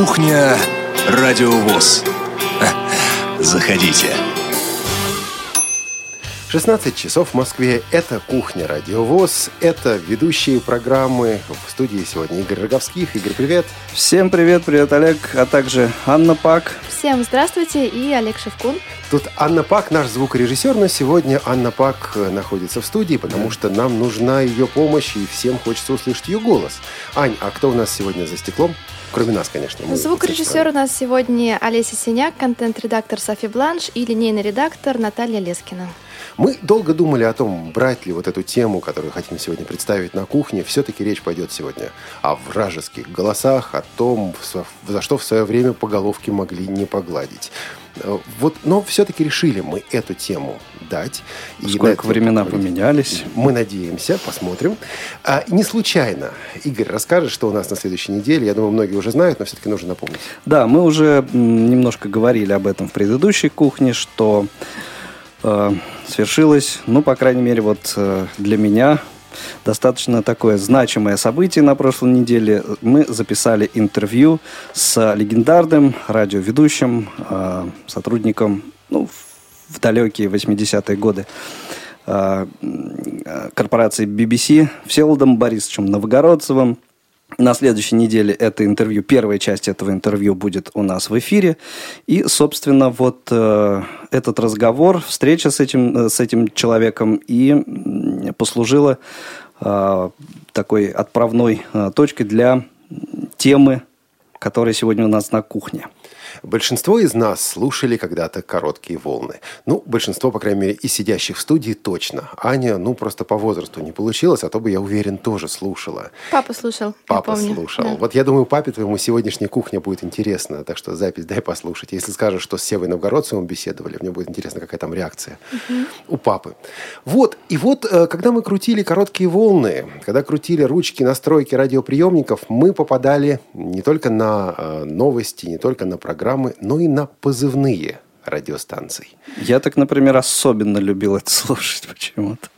Кухня Радио ВОС. Заходите. 16 часов в Москве. Это «Кухня Радио ВОС». Это ведущие программы. В студии сегодня Игорь Роговских. Игорь, привет. Всем привет. Привет, Олег. А также Анна Пак. Всем здравствуйте. И Олег Шевкун. Тут Анна Пак, наш звукорежиссер. Но сегодня Анна Пак находится в студии, потому что нам нужна ее помощь, и всем хочется услышать ее голос. Ань, а кто у нас сегодня за стеклом? Кроме нас, конечно. Звукорежиссер у нас сегодня Олеся Синяк, контент-редактор Софи Бланш и линейный редактор Наталья Лескина. Мы долго думали о том, брать ли вот эту тему, которую хотим сегодня представить на кухне. Все-таки речь пойдет сегодня о вражеских голосах, о том, за что в свое время по головке могли не погладить. Вот, но все-таки решили мы эту тему дать. Сколько времена поменялись. Мы надеемся, посмотрим. Не случайно. Игорь расскажет, что у нас на следующей неделе. Я думаю, многие уже знают, но все-таки нужно напомнить. Да, мы уже немножко говорили об этом в предыдущей кухне, что... свершилось, ну, по крайней мере, вот для меня достаточно такое значимое событие на прошлой неделе. Мы записали интервью с легендарным радиоведущим, сотрудником, ну, в далекие 80-е годы корпорации BBC Всеволодом Борисовичем Новгородцевым. На следующей неделе это интервью, первая часть этого интервью будет у нас в эфире. И, собственно, вот этот разговор, встреча с этим человеком и послужила такой отправной точкой для темы, которая сегодня у нас на кухне. Большинство из нас слушали когда-то «Короткие волны». Ну, большинство, по крайней мере, и сидящих в студии точно. Аня, ну, просто по возрасту не получилось, а то бы, я уверен, тоже слушала. Папа слушал, я помню. Да. Вот я думаю, папе твоему сегодняшняя кухня будет интересна, так что запись дай послушать. Если скажешь, что с Севой Новгородцевым беседовали, мне будет интересно, какая там реакция у папы. Вот, и вот, когда мы крутили «Короткие волны», когда крутили ручки настройки радиоприемников, мы попадали не только на новости, не только на программы, но и на позывные радиостанций. Я так, например, особенно любил это слушать почему-то.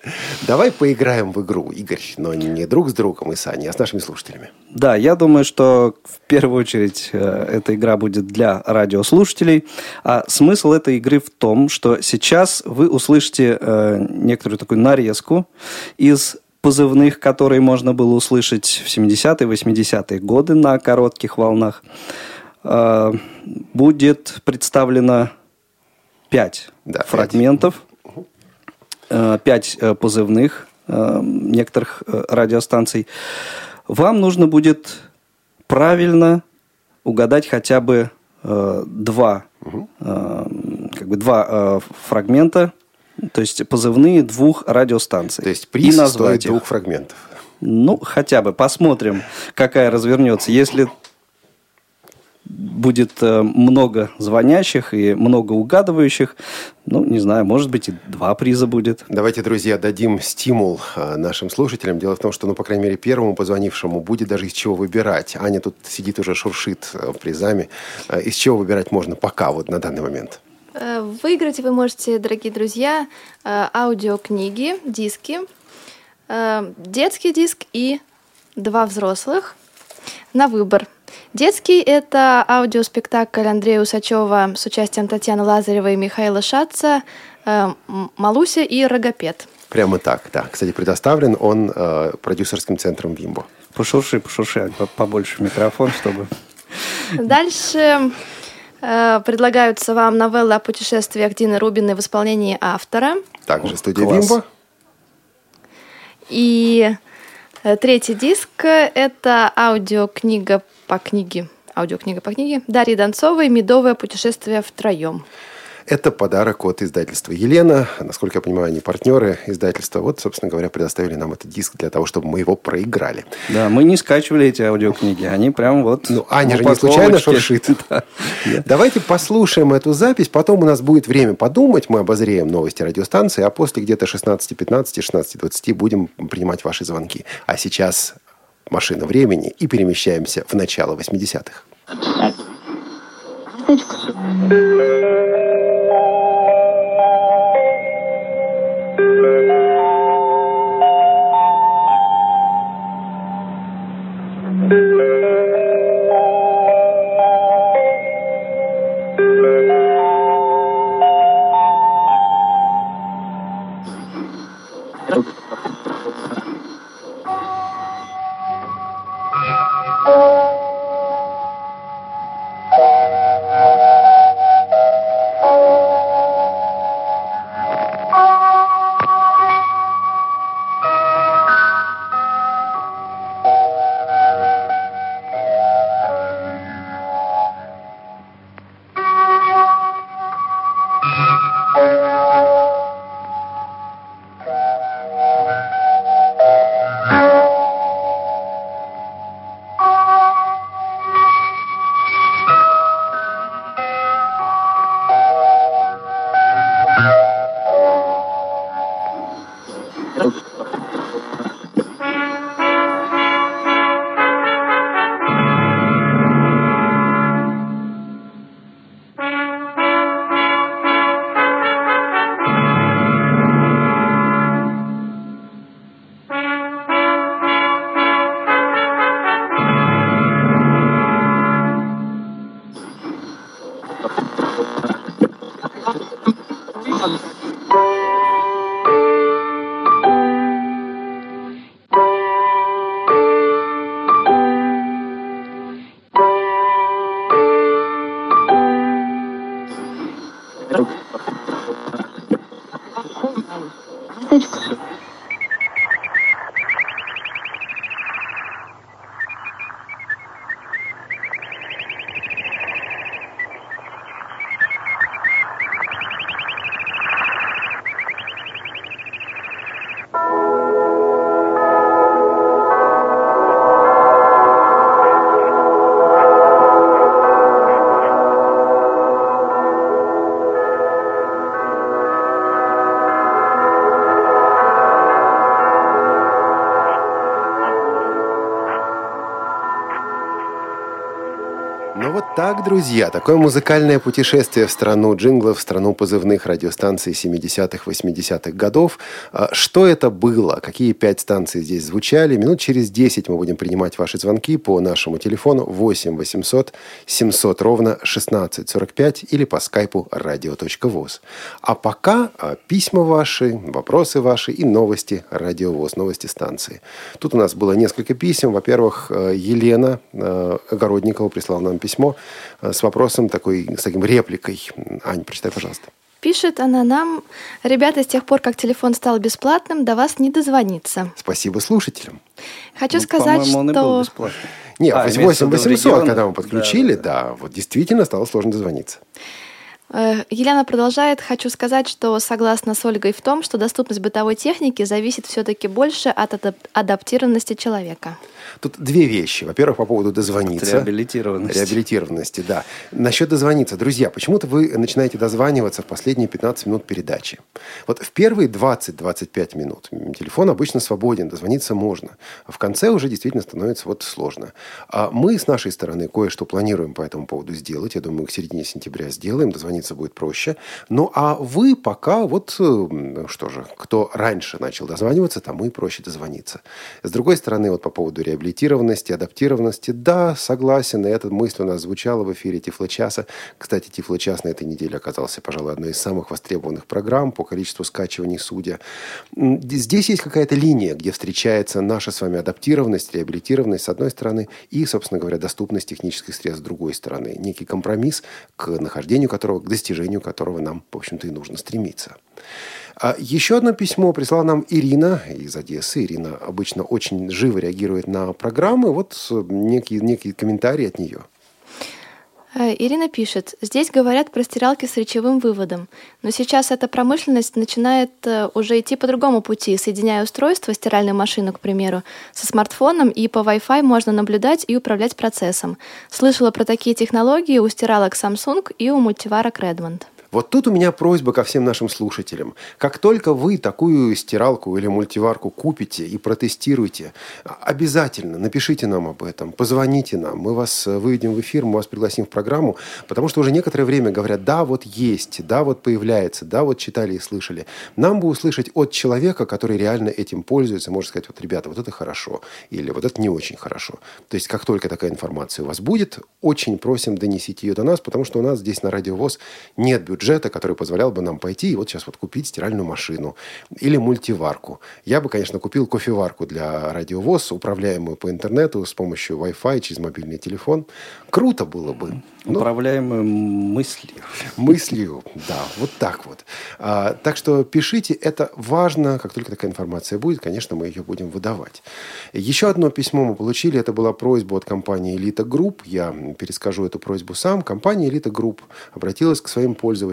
Давай поиграем в игру, Игорь, но не друг с другом и с Аней, а с нашими слушателями. Да, я думаю, что в первую очередь эта игра будет для радиослушателей. А смысл этой игры в том, что сейчас вы услышите некоторую такую нарезку из позывных, которые можно было услышать в 70-е, 80-е годы на коротких волнах. Будет представлено 5 фрагментов, 5 позывных некоторых радиостанций. Вам нужно будет правильно угадать хотя бы два фрагмента, то есть позывные двух радиостанций. То есть приз стоит 2 фрагментов. Ну, хотя бы. Посмотрим, какая развернется. Если будет много звонящих и много угадывающих. Ну, не знаю, может быть, и 2 приза будет. Давайте, друзья, дадим стимул нашим слушателям. Дело в том, что, ну, по крайней мере, первому позвонившему будет даже из чего выбирать. Аня тут сидит уже, шуршит призами. Из чего выбирать можно пока, вот на данный момент? Выиграть вы можете, дорогие друзья, аудиокниги, диски, детский диск и 2 взрослых на выбор. Детский – это аудиоспектакль Андрея Усачёва с участием Татьяны Лазаревой и Михаила Шатца «Малуся и Рогопед». Прямо так, да. Кстати, предоставлен он продюсерским центром «Вимбо». Пошурши, побольше в микрофон, чтобы... Дальше предлагаются вам новеллы о путешествиях Дины Рубиной в исполнении автора. Также студия «Вимбо». И... третий диск – это аудиокнига по книге Дарьи Донцовой «Медовое путешествие втроем». Это подарок от издательства «Елена». Насколько я понимаю, они партнеры издательства. Вот, собственно говоря, предоставили нам этот диск для того, чтобы мы его проиграли. Да, мы не скачивали эти аудиокниги. Они прям вот... Ну, Аня же не случайно шуршит. Да. Давайте послушаем эту запись. Потом у нас будет время подумать. Мы обозреем новости радиостанции. А после где-то 16:15, 16:20 будем принимать ваши звонки. А сейчас машина времени и перемещаемся в начало 80-х. Так, друзья, такое музыкальное путешествие в страну джинглов, в страну позывных радиостанций 70-х, 80-х годов. Что это было? Какие 5 станций здесь звучали? Минут через 10 мы будем принимать ваши звонки по нашему телефону 8 800 700 ровно 1645 или по скайпу radio.voz. А пока письма ваши, вопросы ваши и новости Радио ВОС, новости станции. Тут у нас было несколько писем. Во-первых, Елена Огородникова прислала нам письмо с вопросом такой, с таким репликой. Ань, прочитай, пожалуйста. Пишет она нам: «Ребята, с тех пор, как телефон стал бесплатным, до вас не дозвониться». Спасибо слушателям. Хочу сказать, что... Он был бесплатным. Нет, 8800, когда мы подключили, да, вот действительно стало сложно дозвониться. Елена продолжает: «Хочу сказать, что согласна с Ольгой в том, что доступность бытовой техники зависит все-таки больше от адаптированности человека». Тут две вещи. Во-первых, по поводу дозвониться. Реабилитированности, да. Насчет дозвониться. Друзья, почему-то вы начинаете дозваниваться в последние 15 минут передачи. Вот в первые 20-25 минут телефон обычно свободен, дозвониться можно. В конце уже действительно становится вот сложно. А мы с нашей стороны кое-что планируем по этому поводу сделать. Я думаю, к середине сентября сделаем. Дозвониться будет проще. Ну, а вы пока вот, что же, кто раньше начал дозваниваться, тому и проще дозвониться. С другой стороны, вот по поводу реабилитированности, адаптированности, да, согласен, и эта мысль у нас звучала в эфире Тифлочаса. Кстати, Тифлочас на этой неделе оказался, пожалуй, одной из самых востребованных программ по количеству скачиваний, судя. Здесь есть какая-то линия, где встречается наша с вами адаптированность, реабилитированность с одной стороны и, собственно говоря, доступность технических средств с другой стороны. Некий компромисс, к нахождению которого, к достижению которого нам, в общем-то, и нужно стремиться. Еще одно письмо прислала нам Ирина из Одессы. Ирина обычно очень живо реагирует на программы. Вот некий комментарий от нее. Ирина пишет: «Здесь говорят про стиралки с речевым выводом, но сейчас эта промышленность начинает уже идти по другому пути, соединяя устройство, стиральную машину, к примеру, со смартфоном, и по Wi-Fi можно наблюдать и управлять процессом. Слышала про такие технологии у стиралок Samsung и у мультиварок Redmond». Вот тут у меня просьба ко всем нашим слушателям. Как только вы такую стиралку или мультиварку купите и протестируете, обязательно напишите нам об этом, позвоните нам, мы вас выведем в эфир, мы вас пригласим в программу, потому что уже некоторое время говорят: да, вот есть, да, вот появляется, да, вот читали и слышали. Нам бы услышать от человека, который реально этим пользуется, можно сказать: вот, ребята, вот это хорошо, или вот это не очень хорошо. То есть, как только такая информация у вас будет, очень просим, донесите ее до нас, потому что у нас здесь на Радио ВОС нет бюджета, который позволял бы нам пойти и вот сейчас вот купить стиральную машину или мультиварку. Я бы, конечно, купил кофеварку для Радио ВОС, управляемую по интернету с помощью Wi-Fi через мобильный телефон. Круто было бы. Но... Управляемую мыслью. Мыслью, да, вот так вот. Так что пишите, это важно. Как только такая информация будет, конечно, мы ее будем выдавать. Еще одно письмо мы получили. Это была просьба от компании Elite Group. Я перескажу эту просьбу сам. Компания Elite Group обратилась к своим пользователям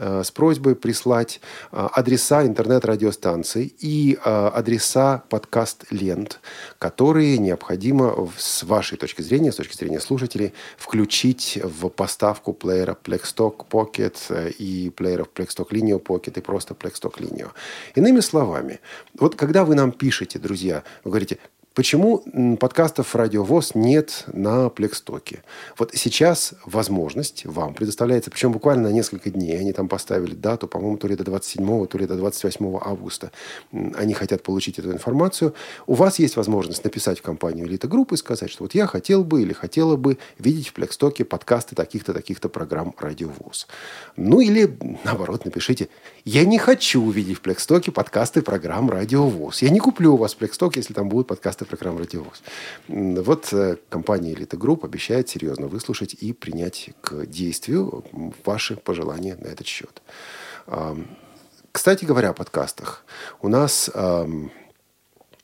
с просьбой прислать адреса интернет-радиостанций и адреса подкаст-лент, которые необходимо, с вашей точки зрения, с точки зрения слушателей, включить в поставку плеера Плекстор Покет и плееров Плекстор Линео Покет и просто Плекстор Линео. Иными словами, вот когда вы нам пишете, друзья, вы говорите: почему подкастов Радио ВОС нет на Плекстоке? Вот сейчас возможность вам предоставляется, причем буквально на несколько дней. Они там поставили дату, по-моему, то ли до 27, то ли до 28 августа. Они хотят получить эту информацию. У вас есть возможность написать в компанию Elite Group и сказать, что вот я хотел бы или хотела бы видеть в Плекстоке подкасты таких-то, таких-то программ Радио ВОС. Ну или, наоборот, напишите: я не хочу увидеть в Плекстоке подкасты программ Радио ВОС. Я не куплю у вас Плексток, если там будут подкасты программ Радио ВОС. Вот компания Elite Group обещает серьезно выслушать и принять к действию ваши пожелания на этот счет. Кстати говоря, о подкастах. У нас,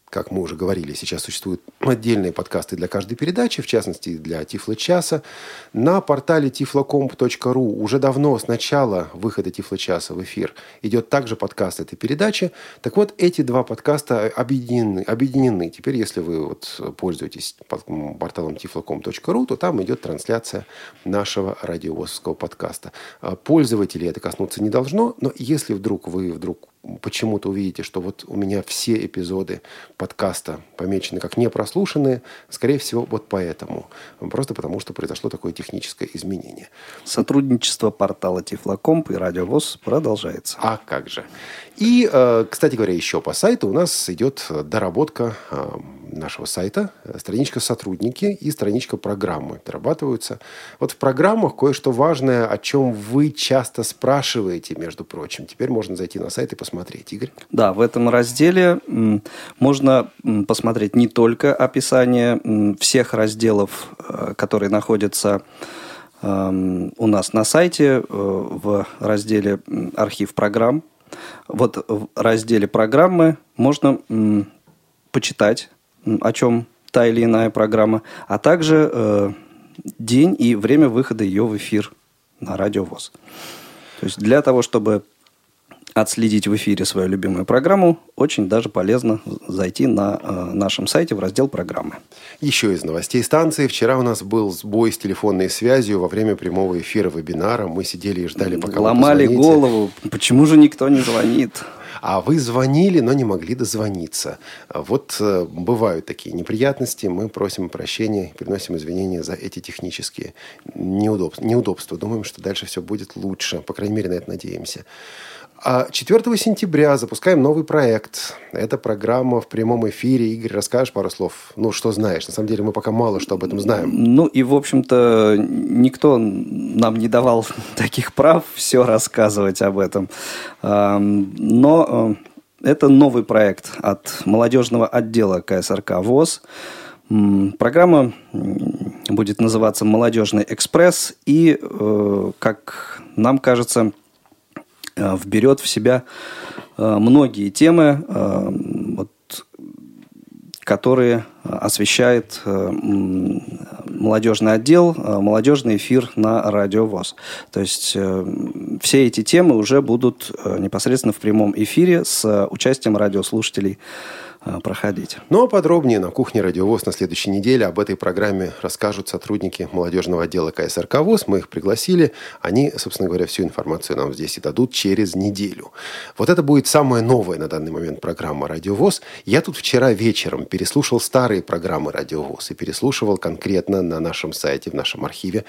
как мы уже говорили, сейчас существуют отдельные подкасты для каждой передачи, в частности, для Тифлочаса. На портале tiflacomb.ru уже давно, с начала выхода Тифлочаса в эфир, идет также подкаст этой передачи. Так вот, эти два подкаста объединены. Теперь, если вы вот пользуетесь порталом tiflacomb.ru, то там идет трансляция нашего радиовосовского подкаста. Пользователей это коснуться не должно, но если вдруг вы почему-то увидите, что вот у меня все эпизоды подкаста помечены как непрослушанные, скорее всего, вот поэтому. Просто потому, что произошло такое техническое изменение. Сотрудничество портала Тифлакомб и Радио ВОС продолжается. А как же. И, кстати говоря, еще по сайту у нас идет доработка нашего сайта. Страничка «Сотрудники» и страничка «Программы» дорабатываются. Вот в программах кое-что важное, о чем вы часто спрашиваете, между прочим. Теперь можно зайти на сайт и посмотреть. Игорь? Да, в этом разделе можно посмотреть не только описание всех разделов, которые находятся у нас на сайте, в разделе «Архив программ». Вот в разделе «Программы» можно почитать, о чем та или иная программа, а также день и время выхода ее в эфир на Радио ВОС. То есть для того, чтобы отследить в эфире свою любимую программу, очень даже полезно зайти на нашем сайте в раздел «Программы». Еще из новостей станции. Вчера у нас был сбой с телефонной связью во время прямого эфира вебинара. Мы сидели и ждали, пока ломали вы позвоните. Голову. Почему же никто не звонит? А вы звонили, но не могли дозвониться. Вот бывают такие неприятности. Мы просим прощения, приносим извинения за эти технические неудобства. Думаем, что дальше все будет лучше. По крайней мере, на это надеемся. 4 сентября запускаем новый проект. Это программа в прямом эфире. Игорь, расскажешь пару слов? Ну, что знаешь? На самом деле, мы пока мало что об этом знаем. Ну, и, в общем-то, никто нам не давал таких прав все рассказывать об этом. Но это новый проект от молодежного отдела КСРК ВОС. Программа будет называться «Молодежный экспресс». И, как нам кажется, вберет в себя многие темы, которые освещает молодежный отдел, молодежный эфир на Радио ВОС. То есть все эти темы уже будут непосредственно в прямом эфире с участием радиослушателей проходить. Ну, а подробнее на кухне Радио ВОС на следующей неделе об этой программе расскажут сотрудники молодежного отдела КСРК ВОС. Мы их пригласили. Они, собственно говоря, всю информацию нам здесь и дадут через неделю. Вот это будет самая новая на данный момент программа Радио ВОС. Я тут вчера вечером переслушал старые программы Радио ВОС и переслушивал конкретно на нашем сайте, в нашем архиве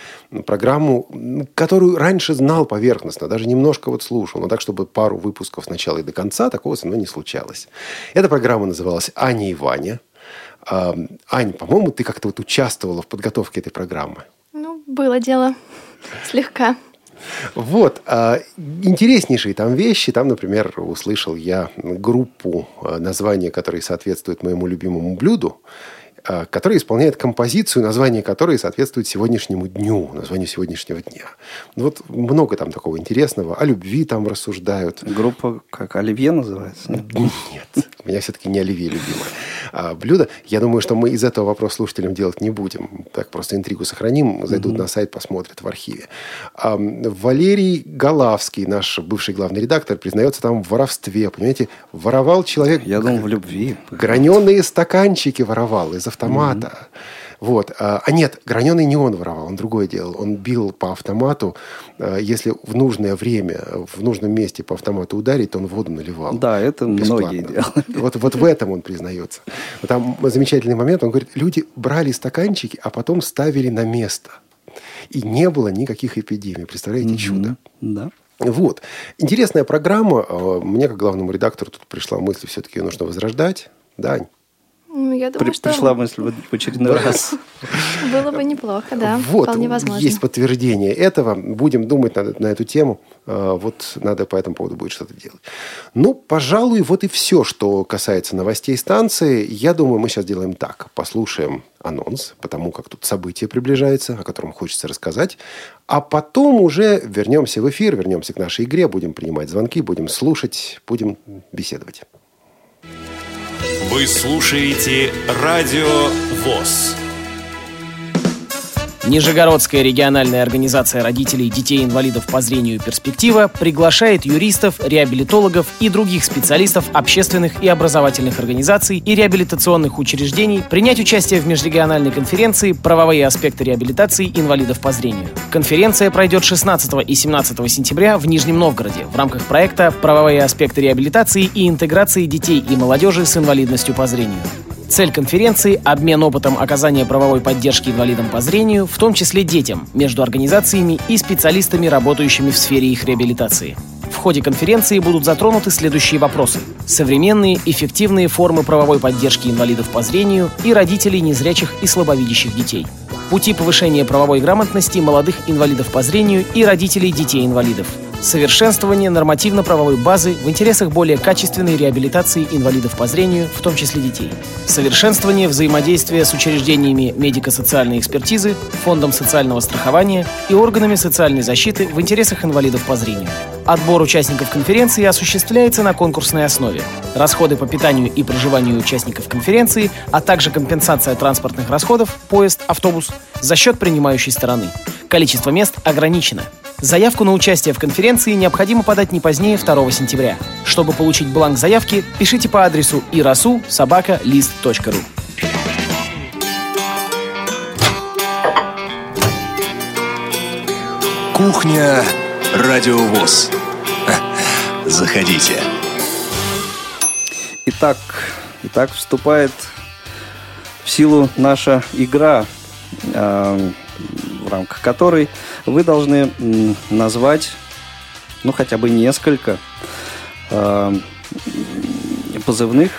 программу, которую раньше знал поверхностно, даже немножко вот слушал, но так, чтобы пару выпусков с начала и до конца, такого со мной не случалось. Эта программа называлась «Аня и Ваня». Ань, по-моему, ты как-то вот участвовала в подготовке этой программы. Ну, было дело. Слегка. Вот. Интереснейшие там вещи. Там, например, услышал я группу, названия которой соответствует моему любимому блюду, которая исполняет композицию, название которой соответствует сегодняшнему дню, названию сегодняшнего дня. Вот много там такого интересного. О любви там рассуждают. Группа как «Оливье» называется? Нет. У меня все-таки не оливье любимое блюдо. Я думаю, что мы из этого вопрос слушателям делать не будем. Так просто интригу сохраним. Зайдут на сайт, посмотрят в архиве. Валерий Голавский, наш бывший главный редактор, признается там в воровстве. Понимаете, воровал человек... Я думал, в любви. Граненые стаканчики воровал из автомата. Вот. А нет, граненый не он воровал, он другое делал. Он бил по автомату. Если в нужное время, в нужном месте по автомату ударить, то он воду наливал. Да, это бесплатно. Многие делали. Вот в этом он признается. Там замечательный момент. Он говорит, люди брали стаканчики, а потом ставили на место. И не было никаких эпидемий. Представляете, чудо? Да. Вот. Интересная программа. Мне, как главному редактору, тут пришла мысль, все-таки ее нужно возрождать. Да, Ань? Я думаю, пришла мысль в очередной раз. Было бы неплохо, да. Вот, вполне возможно. Есть подтверждение этого. Будем думать на эту тему. Вот надо по этому поводу будет что-то делать. Ну, пожалуй, вот и все, что касается новостей станции. Я думаю, мы сейчас делаем так. Послушаем анонс, потому как тут событие приближается, о котором хочется рассказать. А потом уже вернемся в эфир, вернемся к нашей игре, будем принимать звонки, будем слушать, будем беседовать. Вы слушаете Радио ВОС. Нижегородская региональная организация родителей детей-инвалидов по зрению «Перспектива» приглашает юристов, реабилитологов и других специалистов общественных и образовательных организаций и реабилитационных учреждений принять участие в межрегиональной конференции «Правовые аспекты реабилитации инвалидов по зрению». Конференция пройдет 16 и 17 сентября в Нижнем Новгороде в рамках проекта «Правовые аспекты реабилитации и интеграции детей и молодежи с инвалидностью по зрению». Цель конференции – обмен опытом оказания правовой поддержки инвалидам по зрению, в том числе детям, между организациями и специалистами, работающими в сфере их реабилитации. В ходе конференции будут затронуты следующие вопросы: современные эффективные формы правовой поддержки инвалидов по зрению и родителей незрячих и слабовидящих детей, пути повышения правовой грамотности молодых инвалидов по зрению и родителей детей-инвалидов, совершенствование нормативно-правовой базы в интересах более качественной реабилитации инвалидов по зрению, в том числе детей, совершенствование взаимодействия с учреждениями медико-социальной экспертизы, фондом социального страхования и органами социальной защиты в интересах инвалидов по зрению. Отбор участников конференции осуществляется на конкурсной основе. Расходы по питанию и проживанию участников конференции, а также компенсация транспортных расходов (поезд, автобус) за счет принимающей стороны. Количество мест ограничено. Заявку на участие в конференции необходимо подать не позднее 2 сентября. Чтобы получить бланк заявки, пишите по адресу irasu@list.ru. Кухня Радио ВОС. Заходите. Итак, вступает в силу наша игра, в рамках которой вы должны назвать, хотя бы несколько позывных,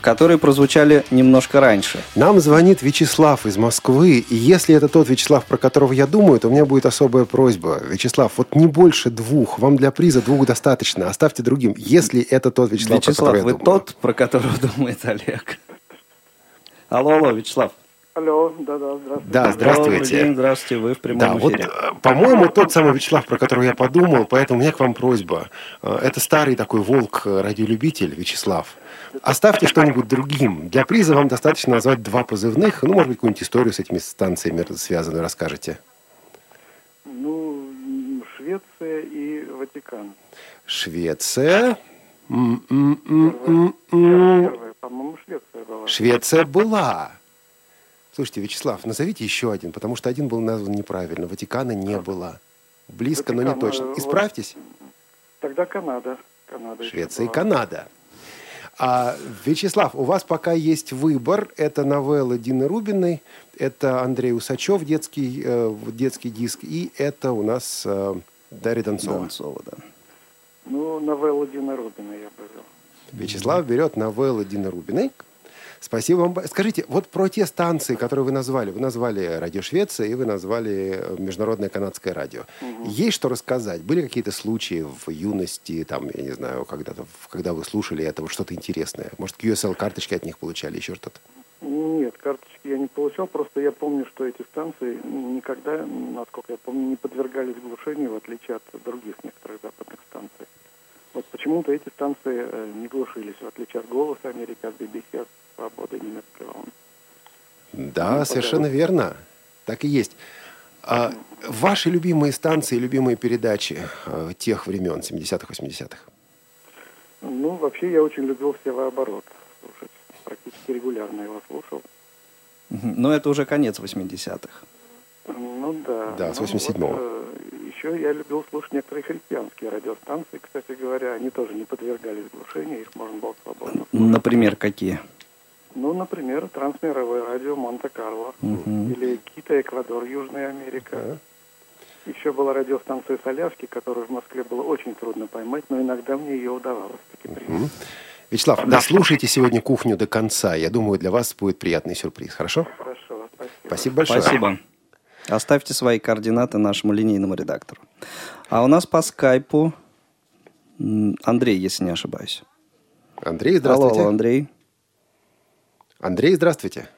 которые прозвучали немножко раньше. Нам звонит Вячеслав из Москвы, и если это тот Вячеслав, про которого я думаю, то у меня будет особая просьба. Вячеслав, вот не больше двух, вам для приза двух достаточно, оставьте другим, если это тот Вячеслав, про которого я думаю. Вячеслав, вы тот, про которого думает Олег. Алло, Вячеслав. Алло, да, здравствуйте. Да, здравствуйте. День, здравствуйте, вы в прямом эфире. Вот, по-моему, тот самый Вячеслав, про которого я подумал, поэтому у меня к вам просьба. Это старый такой волк-радиолюбитель Вячеслав. Оставьте что-нибудь другим. Для приза вам достаточно назвать два позывных. Может быть, какую-нибудь историю с этими станциями связанную расскажете. Швеция и Ватикан. Швеция. Первая, по-моему, Швеция была. Швеция была. Слушайте, Вячеслав, назовите еще один, потому что один был назван неправильно. Ватикана не было. Близко, Ватикан, но не точно. Исправьтесь. Тогда Канада. Швеция и Канада. Вячеслав, у вас пока есть выбор. Это новелла Дины Рубиной, это Андрей Усачёв, детский диск, и это у нас Дарья Донцова. Да. Новелла Дины Рубиной я беру. Вячеслав берет новеллу Дины Рубиной. Спасибо вам. Скажите, вот про те станции, которые вы назвали Радио Швеция и вы назвали Международное Канадское Радио. Угу. Есть что рассказать? Были какие-то случаи в юности, когда вы слушали это, вот что-то интересное? Может, QSL-карточки от них получали, еще что-то? Нет, карточки я не получал, просто я помню, что эти станции никогда, насколько я помню, не подвергались глушению, в отличие от других некоторых западных станций. Вот почему-то эти станции не глушились, в отличие от «Голоса Америки», от BBC, от «Свободы», немецкого. Да, совершенно верно. Так и есть. Ваши любимые станции, любимые передачи тех времен, 70-х, 80-х? Вообще я очень любил «Севооборот» слушать. Практически регулярно его слушал. Но это уже конец 80-х. Да. Да, с 87-го. Еще я любил слушать некоторые христианские радиостанции, кстати говоря. Они тоже не подвергались глушению, их можно было свободно слушать. Например, какие? Например, трансмировое радио Монте-Карло. Или Китай, Эквадор, Южная Америка. Еще была радиостанция «Солярки», которую в Москве было очень трудно поймать, но иногда мне ее удавалось таки принять. Вячеслав, дослушайте сегодня кухню до конца. Я думаю, для вас будет приятный сюрприз. Хорошо? Хорошо, спасибо. Спасибо большое. Спасибо. Оставьте свои координаты нашему линейному редактору. А у нас по скайпу Андрей, если не ошибаюсь. Андрей, здравствуйте. Алло, Андрей. Андрей, здравствуйте.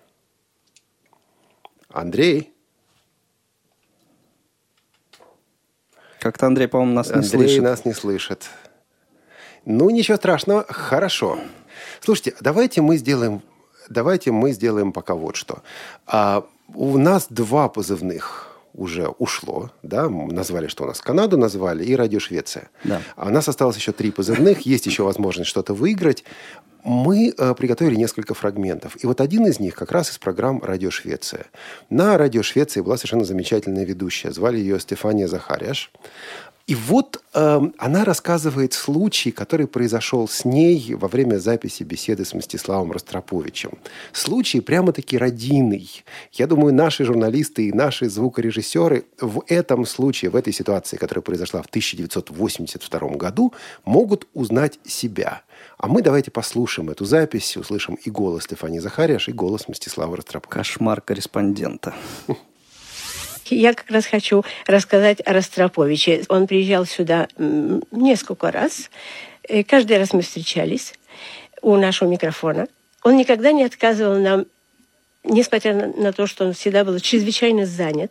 Андрей. Как-то Андрей, по-моему, нас не слышит. Андрей нас не слышит. Ничего страшного. Хорошо. Слушайте, давайте мы сделаем пока вот что. У нас два позывных уже ушло, да, назвали, что у нас Канаду назвали, и Радио Швеция. Да. А у нас осталось еще три позывных, есть еще возможность что-то выиграть. Мы приготовили несколько фрагментов. И вот один из них как раз из программ «Радио Швеция». На «Радио Швеции» была совершенно замечательная ведущая. Звали ее Стефания Захаряш. И вот она рассказывает случай, который произошел с ней во время записи беседы с Мстиславом Ростроповичем. Случай прямо-таки родийный. Я думаю, наши журналисты и наши звукорежиссеры в этом случае, в этой ситуации, которая произошла в 1982 году, могут узнать себя. А мы давайте послушаем эту запись, услышим и голос Стефании Захаряш, и голос Мстислава Ростроповича. Кошмар корреспондента. Я как раз хочу рассказать о Ростроповиче. Он приезжал сюда несколько раз. И каждый раз мы встречались у нашего микрофона. Он никогда не отказывал нам, несмотря на то, что он всегда был чрезвычайно занят.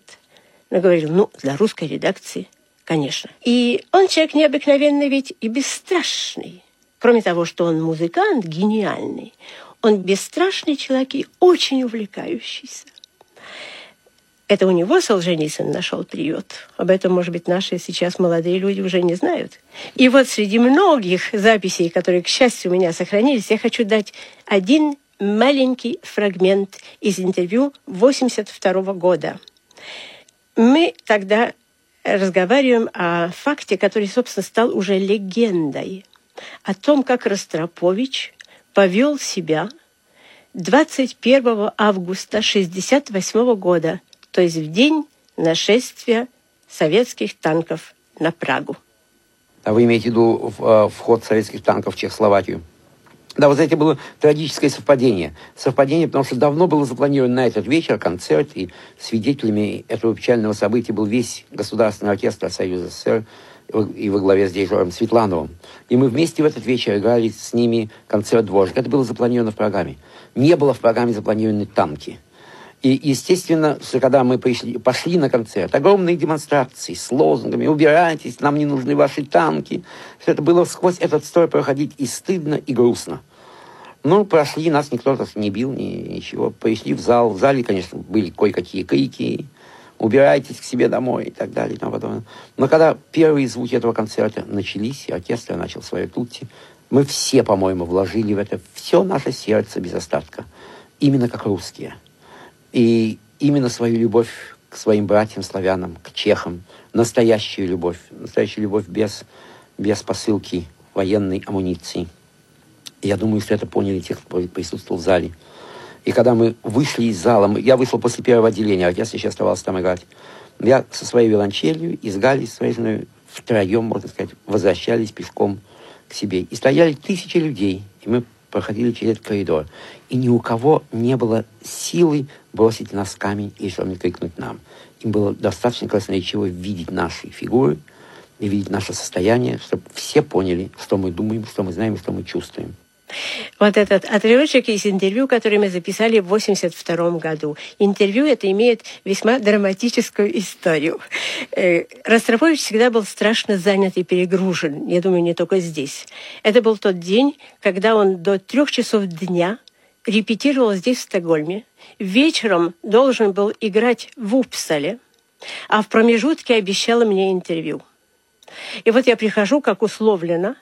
Он говорил, для русской редакции, конечно. И он человек необыкновенный ведь и бесстрашный. Кроме того, что он музыкант гениальный, он бесстрашный человек и очень увлекающийся. Это у него Солженицын нашел приют. Об этом, может быть, наши сейчас молодые люди уже не знают. И вот среди многих записей, которые, к счастью, у меня сохранились, я хочу дать один маленький фрагмент из интервью 1982 года. Мы тогда разговариваем о факте, который, собственно, стал уже легендой. О том, как Ростропович повел себя 21 августа 1968 года, то есть в день нашествия советских танков на Прагу. А вы имеете в виду вход советских танков в Чехословакию? Да, вот это было трагическое совпадение. Совпадение, потому что давно был запланирован на этот вечер концерт, и свидетелями этого печального события был весь Государственный оркестр Союза СССР и во главе с дирижером Светлановым. И мы вместе в этот вечер играли с ними концерт «Дворжик». Это было запланировано в программе. Не было в программе запланированы танки. И, естественно, когда мы пошли на концерт, огромные демонстрации с лозунгами «Убирайтесь, нам не нужны ваши танки». Это было сквозь этот строй проходить и стыдно, и грустно. Ну, прошли, нас никто не бил, ничего. Пришли в зал. В зале, конечно, были кое-какие крики «Убирайтесь к себе домой» и так далее. Но когда первые звуки этого концерта начались, и оркестр начал свою тутти, мы все, по-моему, вложили в это все наше сердце без остатка. Именно как русские. И именно свою любовь к своим братьям-славянам, к чехам, настоящую любовь без посылки военной амуниции. Я думаю, что это поняли те, кто присутствовал в зале. И когда мы вышли из зала, я вышел после первого отделения, оркестр еще оставался там играть, я со своей виолончелью и с Галей, своей женой, втроем, можно сказать, возвращались пешком к себе. И стояли тысячи людей, и мы проходили через этот коридор, и ни у кого не было силы бросить нас камень и что мне крикнуть нам. Им было достаточно красноречиво видеть наши фигуры и видеть наше состояние, чтобы все поняли, что мы думаем, что мы знаем, что мы чувствуем. Вот этот отрывочек из интервью, которое мы записали в 1982 году. Интервью это имеет весьма драматическую историю. Ростропович всегда был страшно занят и перегружен. Я думаю, не только здесь. Это был тот день, когда он до 3 часов дня репетировал здесь, в Стокгольме. Вечером должен был играть в Упсале, а в промежутке обещал мне интервью. И вот я прихожу, как условлено.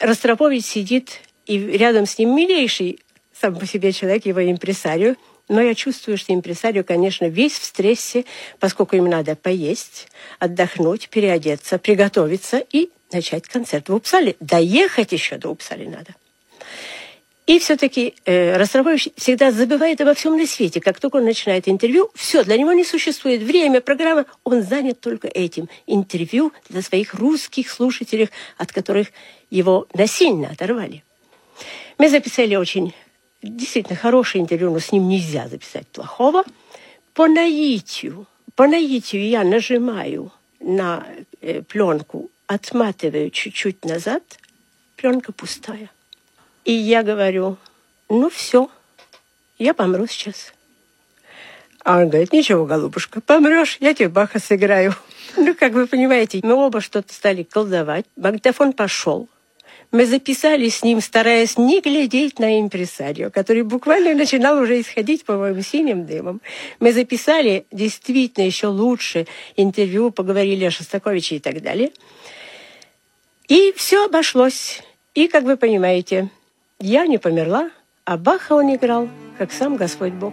Ростропович сидит... И рядом с ним милейший сам по себе человек, его импресарио. Но я чувствую, что импресарио, конечно, весь в стрессе, поскольку им надо поесть, отдохнуть, переодеться, приготовиться и начать концерт в Упсале. Доехать еще до Упсали надо. И все-таки Ростропович всегда забывает обо всем на свете. Как только он начинает интервью, все, для него не существует время, программа. Он занят только этим. Интервью для своих русских слушателей, от которых его насильно оторвали. Мы записали очень, действительно, хорошее интервью, но с ним нельзя записать плохого. По наитию я нажимаю на пленку, отматываю чуть-чуть назад, пленка пустая. И я говорю, все, я помру сейчас. А он говорит, ничего, голубушка, помрешь, я тебе Баха сыграю. Как вы понимаете, мы оба что-то стали колдовать, магнитофон пошел. мы записали с ним, стараясь не глядеть на импресарио, который буквально начинал уже исходить, по-моему, синим дымом. Мы записали действительно еще лучше интервью, поговорили о Шостаковиче и так далее. И все обошлось. И, как вы понимаете, я не померла, а Баха он играл, как сам Господь Бог.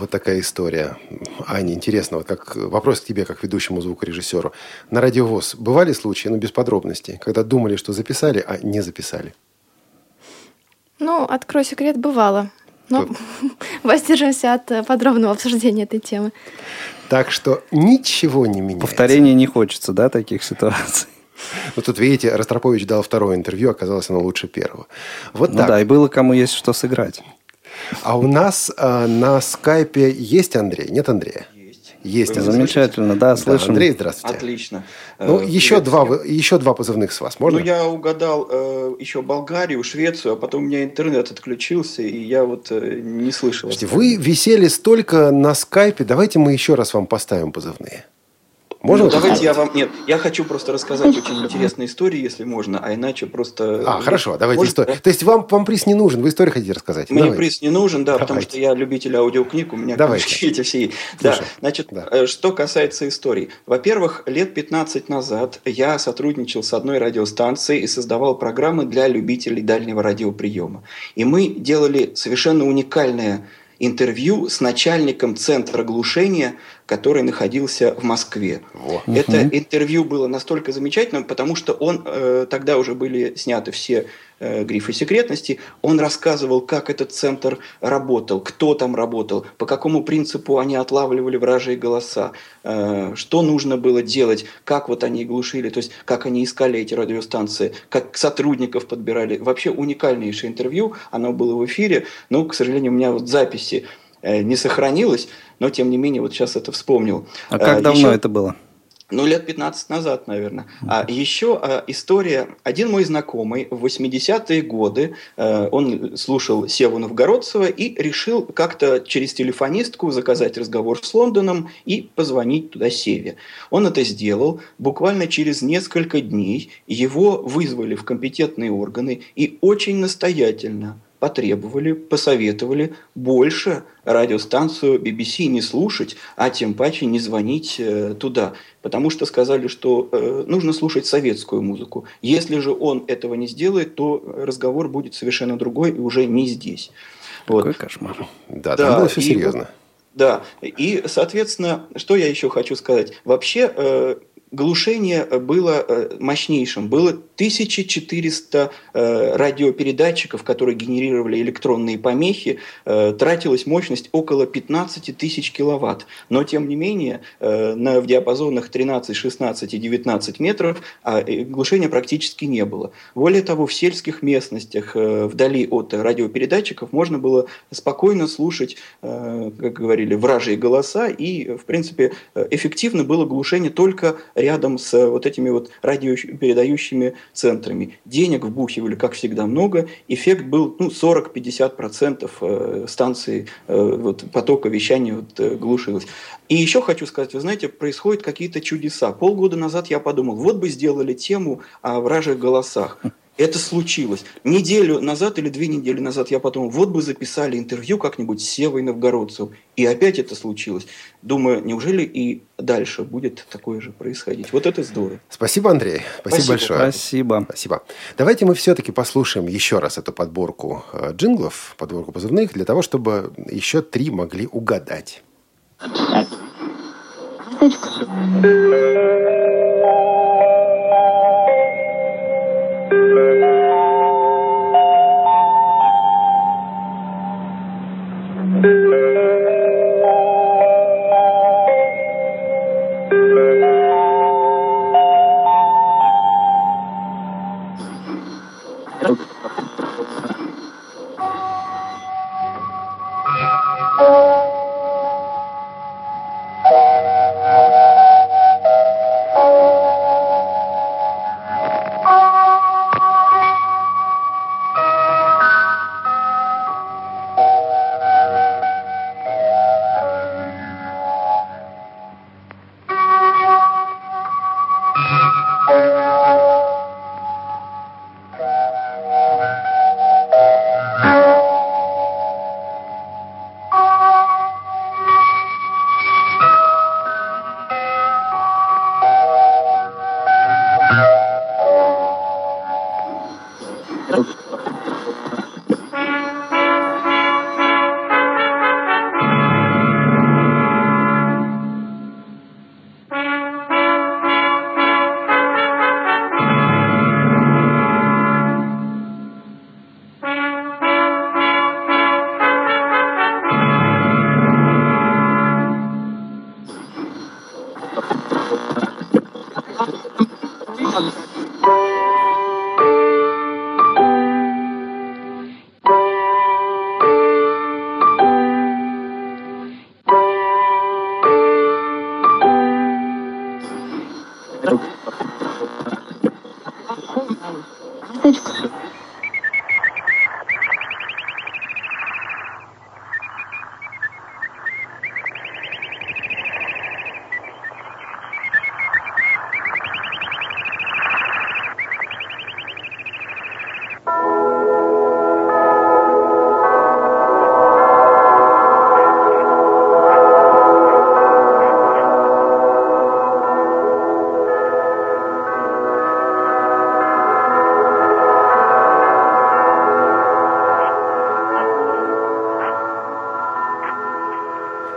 Вот такая история. Аня, интересно, вот как вопрос к тебе, как ведущему звукорежиссеру. На Радио ВОС бывали случаи, но без подробностей, когда думали, что записали, а не записали? Ну, открою секрет, бывало. Но воздержимся от подробного обсуждения этой темы. Так что ничего не меняется. Повторения не хочется, да, таких ситуаций? Вот тут, видите, Ростропович дал второе интервью, оказалось, оно лучше первого. Вот так. Ну да, и было кому есть что сыграть. А у нас на скайпе есть Андрей? Нет Андрея? Есть. Замечательно, да, слышим. Андрей, здравствуйте. Отлично. Ну, еще два позывных с вас, можно? Ну, я угадал еще Болгарию, Швецию, а потом у меня интернет отключился, и я вот не слышал. Слушайте, вы висели столько на скайпе, давайте мы еще раз вам поставим позывные. Можно? Ну, давайте я вам... Нет, я хочу просто рассказать очень интересную историю, если можно, а иначе просто... А, хорошо, давайте историю. Да? То есть вам приз не нужен, вы историю хотите рассказать? Мне приз не нужен, да, потому что я любитель аудиокниг, у меня эти все... Да, значит, что касается истории. Во-первых, лет 15 назад я сотрудничал с одной радиостанцией и создавал программы для любителей дальнего радиоприема. И мы делали совершенно уникальное интервью с начальником центра глушения, который находился в Москве. Это интервью было настолько замечательным, потому что он, тогда уже были сняты все грифы секретности, он рассказывал, как этот центр работал, кто там работал, по какому принципу они отлавливали вражьи голоса, что нужно было делать, как вот они глушили, то есть как они искали эти радиостанции, как сотрудников подбирали. Вообще уникальнейшее интервью, оно было в эфире, но, к сожалению, у меня вот записи не сохранилось, но, тем не менее, вот сейчас это вспомнил. А как давно это было? Ну, лет 15 назад, наверное. А еще история. Один мой знакомый в 80-е годы, он слушал Севу Новгородцева и решил как-то через телефонистку заказать разговор с Лондоном и позвонить туда Севе. Он это сделал. Буквально через несколько дней его вызвали в компетентные органы и очень настоятельно потребовали, посоветовали больше радиостанцию BBC не слушать, а тем паче не звонить туда. Потому что сказали, что нужно слушать советскую музыку. Если же он этого не сделает, то разговор будет совершенно другой и уже не здесь. Какой кошмар. Да, там было все серьезно. Да. И, соответственно, что я еще хочу сказать. Вообще... глушение было мощнейшим. Было 1400 радиопередатчиков, которые генерировали электронные помехи. Тратилась мощность около 15 тысяч киловатт. Но, тем не менее, в диапазонах 13, 16 и 19 метров глушения практически не было. Более того, в сельских местностях, вдали от радиопередатчиков, можно было спокойно слушать, как говорили, вражьи голоса. И, в принципе, эффективно было глушение только рядом с вот этими вот радиопередающими центрами. Денег вбухивали, как всегда, много. Эффект был 40-50% станции потока вещания глушилось. И еще хочу сказать, вы знаете, происходят какие-то чудеса. Полгода назад я подумал, вот бы сделали тему о вражьих голосах. Это случилось. Неделю назад или 2 недели назад я подумал, вот бы записали интервью как-нибудь с Севой Новгородцевым. И опять это случилось. Думаю, неужели и дальше будет такое же происходить? Вот это здорово. Спасибо, Андрей. Спасибо большое. Спасибо. Давайте мы все-таки послушаем еще раз эту подборку джинглов, подборку позывных, для того, чтобы еще 3 могли угадать.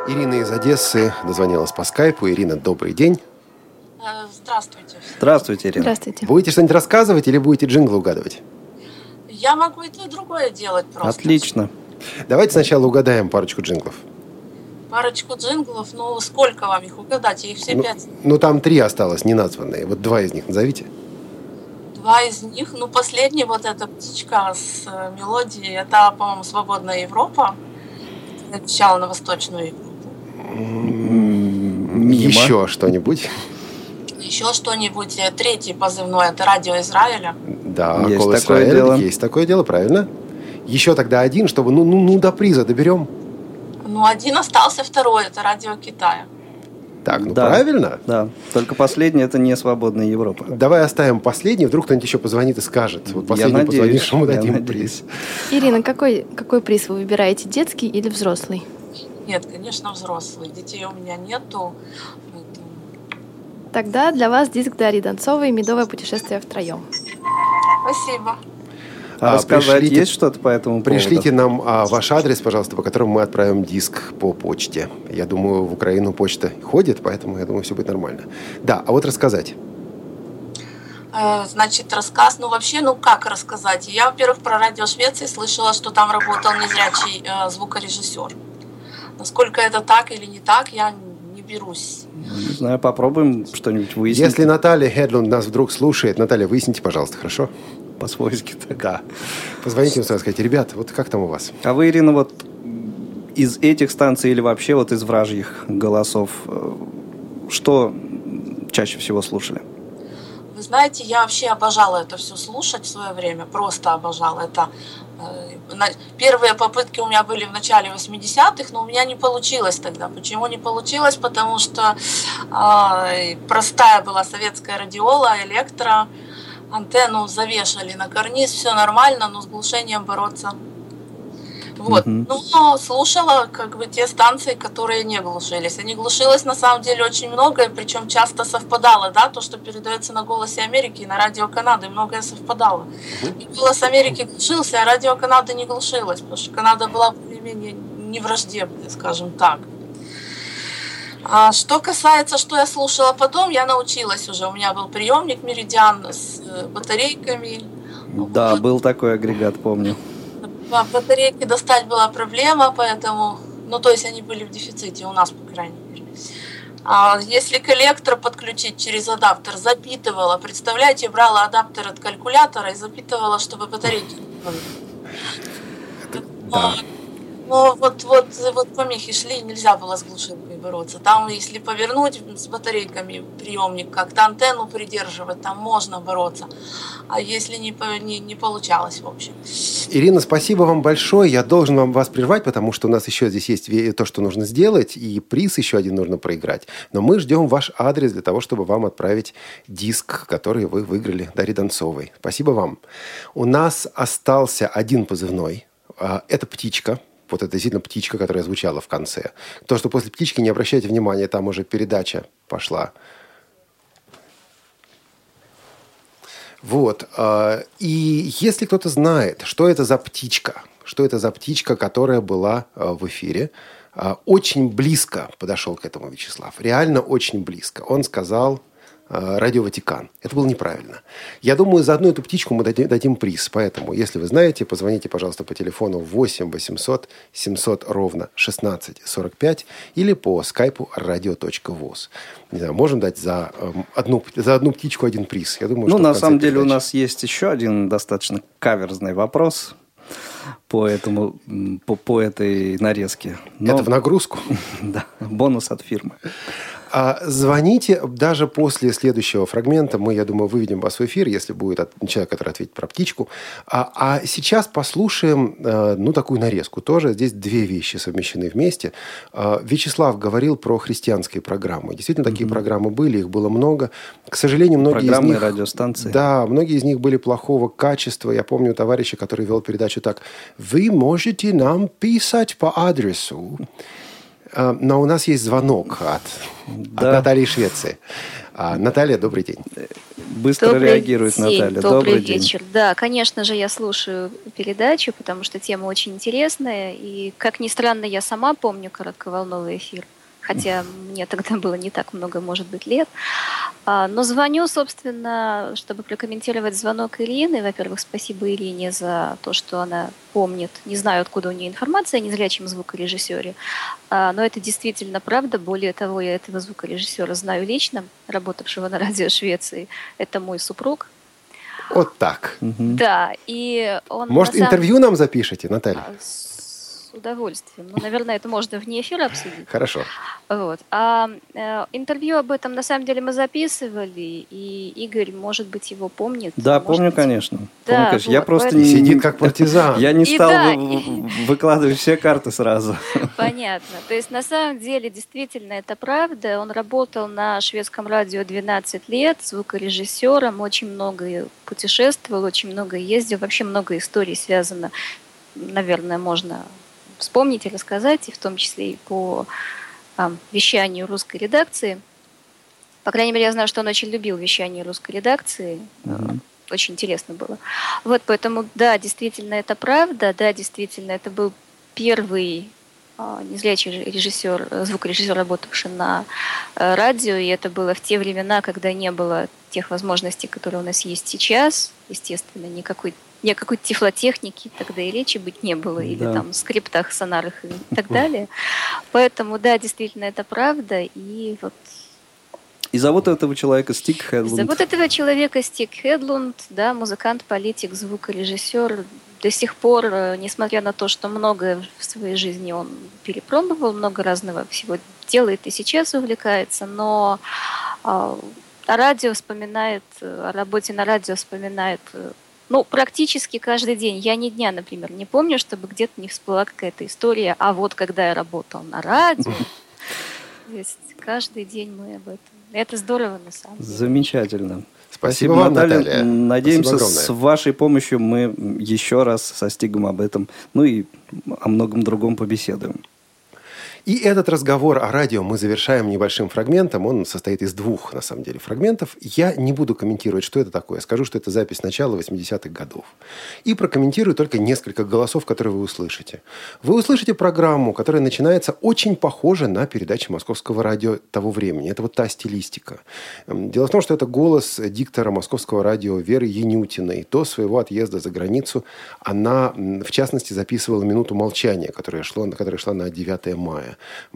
Ирина из Одессы дозвонилась по скайпу. Ирина, добрый день. Здравствуйте. Здравствуйте, Ирина. Здравствуйте. Будете что-нибудь рассказывать или будете джинглы угадывать? Я могу и то, и другое делать просто. Отлично. Давайте сначала угадаем парочку джинглов. Парочку джинглов? Ну, сколько вам их угадать? Их все 5. Ну, там 3 осталось, неназванные. Вот 2 из них назовите. 2 из них? Ну, последняя вот эта птичка с мелодией, это, по-моему, «Свободная Европа». Отвечала на Восточную Европу. Еще что-нибудь? Еще что-нибудь. 3-й позывной – это «Радио Израиля». Да, есть такое Израиля. Дело. Есть такое дело, правильно. Еще тогда 1, чтобы ну до приза доберем. Ну, 1 остался, 2-й – это «Радио Китая». Так, ну да, правильно. Да, только последний – это не «Свободная Европа». Давай оставим последний, вдруг кто-нибудь еще позвонит и скажет. Вот последний позвонишь, ему дадим приз. Ирина, какой приз вы выбираете, детский или взрослый? Нет, конечно, взрослый. Детей у меня нету. Тогда для вас диск Дарьи Донцовой «Медовое путешествие втроем». Спасибо. Рассказать есть что-то по этому поводу? Пришлите нам ваш адрес, пожалуйста, по которому мы отправим диск по почте. Я думаю, в Украину почта ходит, поэтому, я думаю, все будет нормально. Да, а вот рассказать. Значит, рассказ, как рассказать? Я, во-первых, про «Радио Швеции» слышала, что там работал незрячий звукорежиссер. Насколько это так или не так, я не берусь. Не знаю, попробуем что-нибудь выяснить. Если Наталья Хедлунд нас вдруг слушает, Наталья, выясните, пожалуйста, хорошо? По-свойски так. Да. Позвоните им, сказать, ребят, вот как там у вас? А вы, Ирина, вот из этих станций или вообще вот из вражьих голосов, что чаще всего слушали? Вы знаете, я вообще обожала это все слушать в свое время, просто обожала это. Первые попытки у меня были в начале 80-х, но у меня не получилось тогда. Почему не получилось? Потому что простая была советская радиола, электро, антенну завешали на карниз, все нормально, но с глушением бороться. Вот. Но слушала как бы те станции, которые не глушились. Они глушилось на самом деле очень многое, причем часто совпадало, да, то, что передается на «Голосе Америки» и на «Радио Канады», многое совпадало. И «Голос Америки» глушился, а «Радио Канады» не глушилось, потому что Канада была более-менее невраждебной, скажем так. А что касается, что я слушала потом, я научилась уже. У меня был приемник «Меридиан» с батарейками. Да, вот. Был такой агрегат, помню. Батарейки достать была проблема, поэтому, ну то есть они были в дефиците у нас, по крайней мере. А если коллектор подключить через адаптер, запитывала, представляете, брала адаптер от калькулятора и запитывала, чтобы батарейки не было. Но вот помехи шли, нельзя было с глушилкой бороться. Там, если повернуть с батарейками приемник, как-то антенну придерживать, там можно бороться. А если не получалось, в общем. Ирина, спасибо вам большое. Я должен вас прервать, потому что у нас еще здесь есть то, что нужно сделать, и приз еще один нужно проиграть. Но мы ждем ваш адрес для того, чтобы вам отправить диск, который вы выиграли, Дарьи Донцовой. Спасибо вам. У нас остался один позывной. Это «Птичка». Вот это действительно птичка, которая звучала в конце. То, что после птички, не обращайте внимания, там уже передача пошла. Вот. И если кто-то знает, что это за птичка, которая была в эфире, очень близко подошел к этому Вячеслав. Реально очень близко. Он сказал... Радио Ватикан. Это было неправильно. Я думаю, за одну эту птичку мы дадим приз. Поэтому, если вы знаете, позвоните, пожалуйста, по телефону 8 800 700 ровно 1645 или по скайпу radio.voz. Не знаю, можем дать за одну птичку один приз. Я думаю, на самом деле у нас есть еще один достаточно каверзный вопрос по этой нарезке. Но... Это в нагрузку? Да, бонус от фирмы. Звоните даже после следующего фрагмента. Мы, я думаю, выведем вас в эфир, если будет человек, который ответит про птичку. А сейчас послушаем, такую нарезку тоже. Здесь две вещи совмещены вместе. Вячеслав говорил про христианские программы. Действительно, такие программы были, их было много. К сожалению, многие программы, из них... радиостанции. Да, многие из них были плохого качества. Я помню товарища, который вел передачу так. «Вы можете нам писать по адресу». Но у нас есть звонок от Натальи Швеции. Наталья, добрый день. Быстро реагирует Наталья. Добрый вечер. Да, конечно же, я слушаю передачу, потому что тема очень интересная. И, как ни странно, я сама помню коротковолновый эфир. Хотя мне тогда было не так много, может быть, лет. Но звоню, собственно, чтобы прокомментировать звонок Ирины. Во-первых, спасибо Ирине за то, что она помнит. Не знаю, откуда у нее информация о незрячем звукорежиссере. Но это действительно правда. Более того, я этого звукорежиссера знаю лично, работавшего на Радио Швеции. Это мой супруг. Вот так. Да. И он интервью нам запишете, Наталья? С удовольствием. Наверное, это можно вне эфира обсудить. Хорошо. Вот. Интервью об этом, на самом деле, мы записывали, и Игорь, может быть, его помнит. Да, помню, конечно. Да, вот, я просто не сидит как партизан. Я не стал выкладывать все карты сразу. Понятно. То есть, на самом деле, действительно, это правда. Он работал на шведском радио 12 лет, звукорежиссером, очень много путешествовал, очень много ездил, вообще много историй связано, наверное, можно... вспомнить и рассказать, и в том числе и по вещанию русской редакции. По крайней мере, я знаю, что он очень любил вещание русской редакции. Mm-hmm. Очень интересно было. Вот, поэтому, да, действительно, это правда. Да, действительно, это был первый незрячий звукорежиссер, работавший на радио. И это было в те времена, когда не было тех возможностей, которые у нас есть сейчас. Естественно, никакой тифлотехники тогда и речи быть не было, или там скриптах, сонарах и так далее. Поэтому, да, действительно, это правда. И зовут этого человека Стиг Хедлунд. Да, музыкант, политик, звукорежиссер. До сих пор, несмотря на то, что многое в своей жизни он перепробовал, много разного всего делает и сейчас увлекается, но... радио вспоминает, о работе на радио вспоминает, практически каждый день. Я ни дня, например, не помню, чтобы где-то не всплыла какая-то история, а вот когда я работал на радио, То есть каждый день мы об этом. Это здорово, на самом деле. Замечательно. Спасибо вам, Наталья. Надеемся, с вашей помощью мы еще раз со Стигом об этом, ну и о многом другом побеседуем. И этот разговор о радио мы завершаем небольшим фрагментом. Он состоит из двух, на самом деле, фрагментов. Я не буду комментировать, что это такое. Скажу, что это запись начала 80-х годов. И прокомментирую только несколько голосов, которые вы услышите. Вы услышите программу, которая начинается очень похоже на передачи Московского радио того времени. Это вот та стилистика. Дело в том, что это голос диктора Московского радио Веры Янютиной. До своего отъезда за границу она, в частности, записывала «Минуту молчания», которая шла на 9 мая.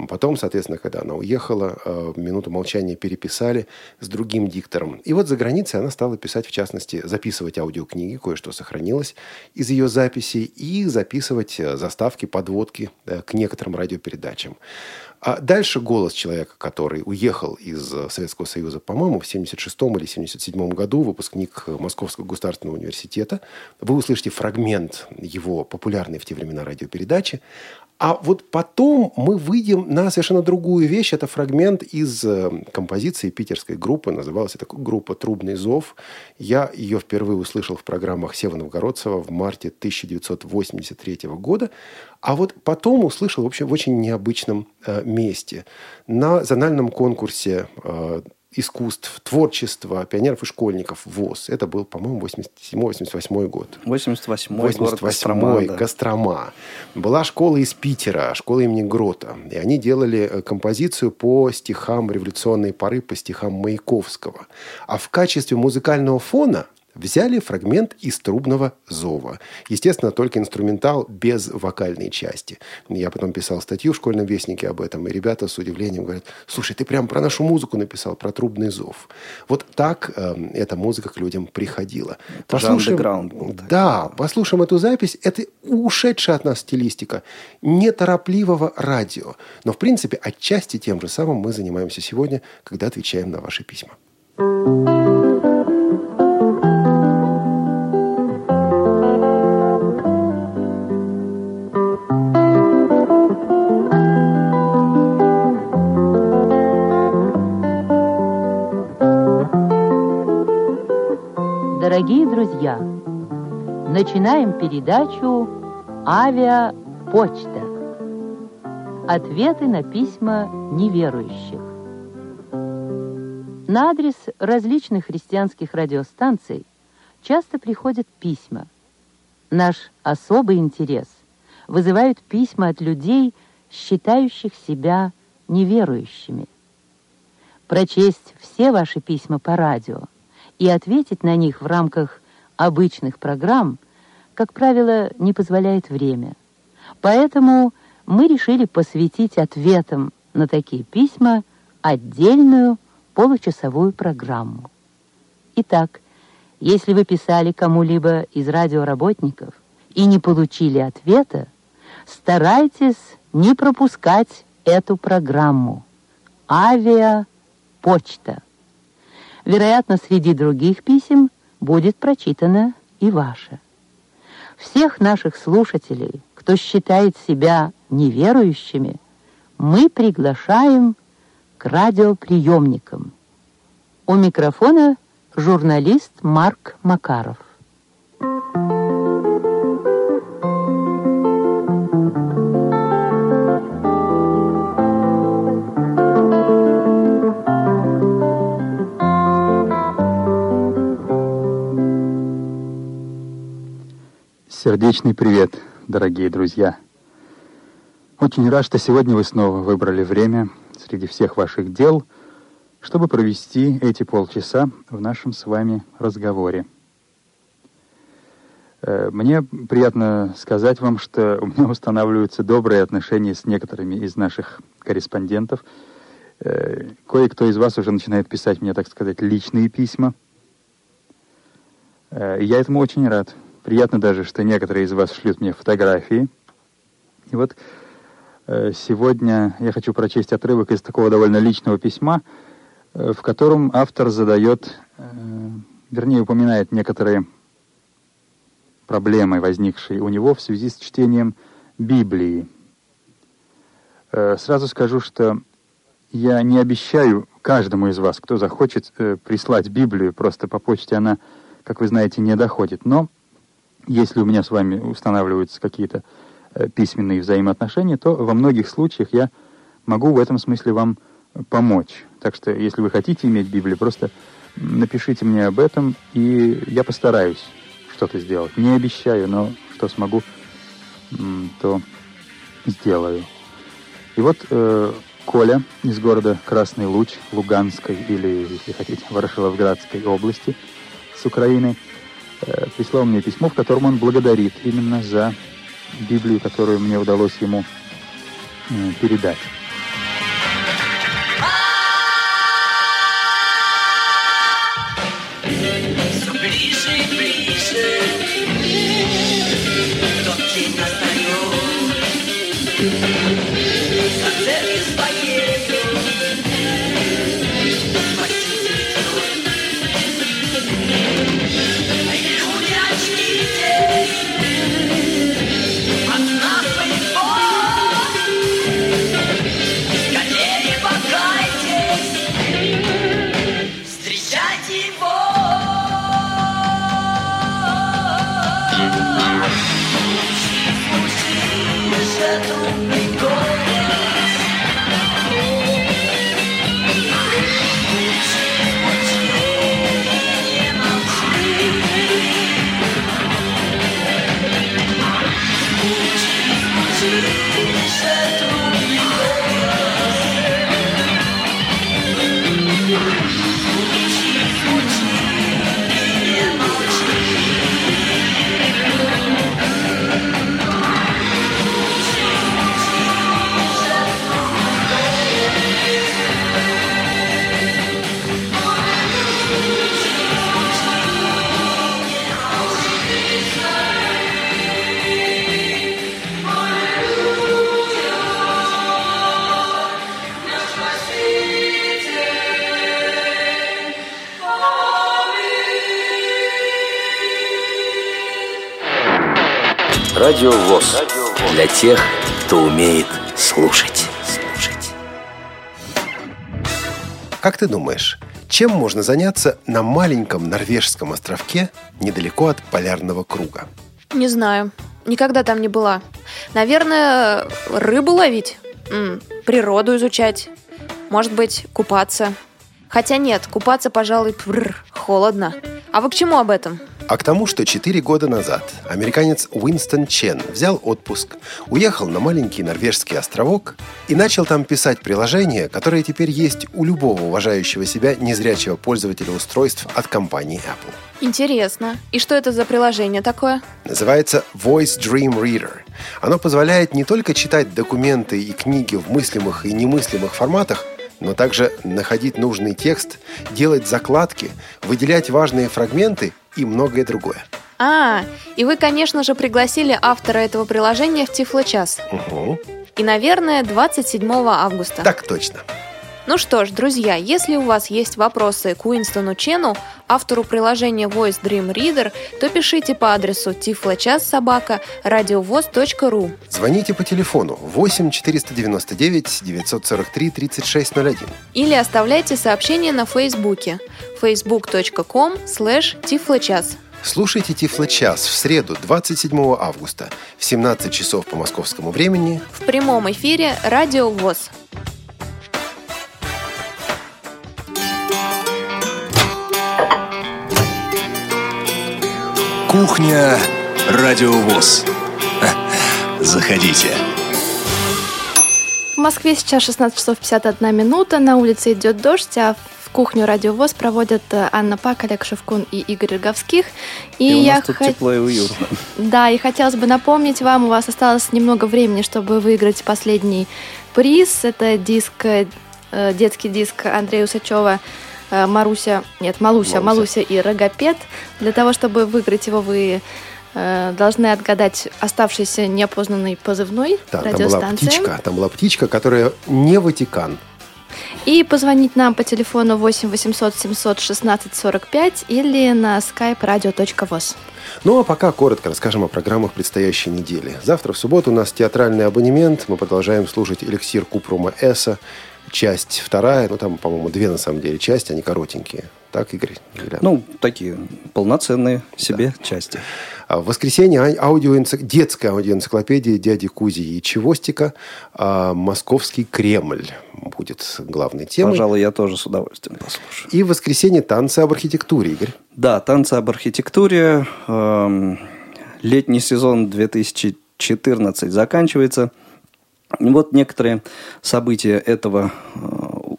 Потом, соответственно, когда она уехала, «Минуту молчания» переписали с другим диктором. И вот за границей она стала писать, в частности, записывать аудиокниги, кое-что сохранилось из ее записей, и записывать заставки, подводки к некоторым радиопередачам. А дальше голос человека, который уехал из Советского Союза, по-моему, в 1976 или 1977 году, выпускник Московского государственного университета. Вы услышите фрагмент его популярной в те времена радиопередачи. А вот потом мы выйдем на совершенно другую вещь. Это фрагмент из композиции питерской группы. Называлась эта группа «Трубный зов». Я ее впервые услышал в программах Сева Новгородцева в марте 1983 года. А вот потом услышал в очень необычном месте. На зональном конкурсе искусств, творчества, пионеров и школьников ВОС. Это был, по-моему, 87-88 год. 88-й, Кострома. Была школа из Питера, школа имени Грота. И они делали композицию по стихам революционной поры, по стихам Маяковского. А в качестве музыкального фона взяли фрагмент из «Трубного зова». Естественно, только инструментал без вокальной части. Я потом писал статью в «Школьном вестнике» об этом, и ребята с удивлением говорят: «Слушай, ты прям про нашу музыку написал, про «Трубный зов». Вот так эта музыка к людям приходила». Послушаем эту запись. Это ушедшая от нас стилистика неторопливого радио. Но, в принципе, отчасти тем же самым мы занимаемся сегодня, когда отвечаем на ваши письма. Дорогие друзья, начинаем передачу «Авиапочта». Ответы на письма неверующих. На адрес различных христианских радиостанций часто приходят письма. Наш особый интерес вызывают письма от людей, считающих себя неверующими. Прочесть все ваши письма по радио и ответить на них в рамках обычных программ, как правило, не позволяет время. Поэтому мы решили посвятить ответам на такие письма отдельную получасовую программу. Итак, если вы писали кому-либо из радиоработников и не получили ответа, старайтесь не пропускать эту программу. Авиапочта. Вероятно, среди других писем будет прочитано и ваше. Всех наших слушателей, кто считает себя неверующими, мы приглашаем к радиоприемникам. У микрофона журналист Марк Макаров. Сердечный привет, дорогие друзья. Очень рад, что сегодня вы снова выбрали время среди всех ваших дел, чтобы провести эти полчаса в нашем с вами разговоре. Мне приятно сказать вам, что у меня устанавливаются добрые отношения с некоторыми из наших корреспондентов. Кое-кто из вас уже начинает писать мне, так сказать, личные письма. Я этому очень рад. Приятно даже, что некоторые из вас шлют мне фотографии. И вот сегодня я хочу прочесть отрывок из такого довольно личного письма, в котором автор упоминает некоторые проблемы, возникшие у него в связи с чтением Библии. Сразу скажу, что Я не обещаю каждому из вас, кто захочет, прислать Библию, просто по почте она, как вы знаете, не доходит. Но если у меня с вами устанавливаются какие-то письменные взаимоотношения, то во многих случаях я могу в этом смысле вам помочь. Так что, если вы хотите иметь Библию, просто напишите мне об этом, и я постараюсь что-то сделать. Не обещаю, но что смогу, то сделаю. И вот Коля из города Красный Луч, Луганской, или, если хотите, Ворошиловградской области, с Украины, прислал мне письмо, в котором он благодарит именно за Библию, которую мне удалось ему передать. Радио ВОС. Для тех, кто умеет слушать. Как ты думаешь, чем можно заняться на маленьком норвежском островке недалеко от полярного круга? Не знаю. Никогда там не была. Наверное, рыбу ловить, природу изучать, может быть, купаться. Хотя нет, купаться, пожалуй, холодно. А вы к чему об этом? А к тому, что 4 года назад американец Уинстон Чен взял отпуск, уехал на маленький норвежский островок и начал там писать приложение, которое теперь есть у любого уважающего себя незрячего пользователя устройств от компании Apple. Интересно. И что это за приложение такое? Называется Voice Dream Reader. Оно позволяет не только читать документы и книги в мыслимых и немыслимых форматах, но также находить нужный текст, делать закладки, выделять важные фрагменты и многое другое. И вы, конечно же, пригласили автора этого приложения в Тифлочас. Угу. И, наверное, 27 августа. Так точно. Ну что ж, друзья, если у вас есть вопросы к Уинстону Чену, автору приложения Voice Dream Reader, то пишите по адресу tiflachas@radiovos.ru. Звоните по телефону 8 499 943 3601. Или оставляйте сообщение на Фейсбуке facebook.com/tiflachas. Слушайте Тифлочас в среду, 27 августа, в 17 часов по московскому времени в прямом эфире Радио ВОС. Кухня Радио ВОС. Заходите. В Москве сейчас 16 часов 51 минута. На улице идет дождь, а в кухню Радио ВОС проводят Анна Пак, Олег Шевкун и Игорь Роговских. И у нас тут тепло и уютно. Да, и хотелось бы напомнить вам, у вас осталось немного времени, чтобы выиграть последний приз. Это детский диск Андрея Усачёва Малуся и Рогопед. Для того, чтобы выиграть его, вы должны отгадать оставшийся неопознанный позывной радиостанции. Там была птичка, которая не Ватикан. И позвонить нам по телефону 8 800 716 45 или на skype radio.voz. Ну а пока коротко расскажем о программах предстоящей недели. Завтра в субботу у нас театральный абонемент. Мы продолжаем слушать эликсир Купрома Эса. часть вторая, ну там, по-моему, две на самом деле части, они коротенькие. Так, Игорь? Ну, такие полноценные себе части. В воскресенье детская аудиоэнциклопедия дяди Кузи Ячевостика «Московский Кремль» будет главной темой. Пожалуй, я тоже с удовольствием послушаю. И в воскресенье «Танцы об архитектуре», Игорь. Да, «Танцы об архитектуре». Летний сезон 2014 заканчивается. Вот некоторые события этого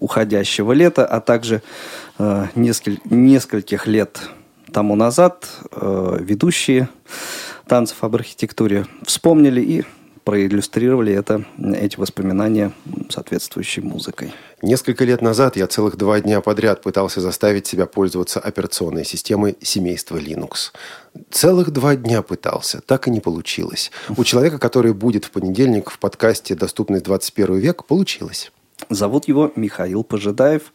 уходящего лета, а также нескольких лет тому назад ведущие «Танцев об архитектуре» вспомнили и проиллюстрировали эти воспоминания соответствующей музыкой. Несколько лет назад я целых 2 дня подряд пытался заставить себя пользоваться операционной системой семейства Linux. Целых 2 дня пытался, так и не получилось. У человека, который будет в понедельник в подкасте «Доступность 21 век», получилось. Зовут его Михаил Пожидаев,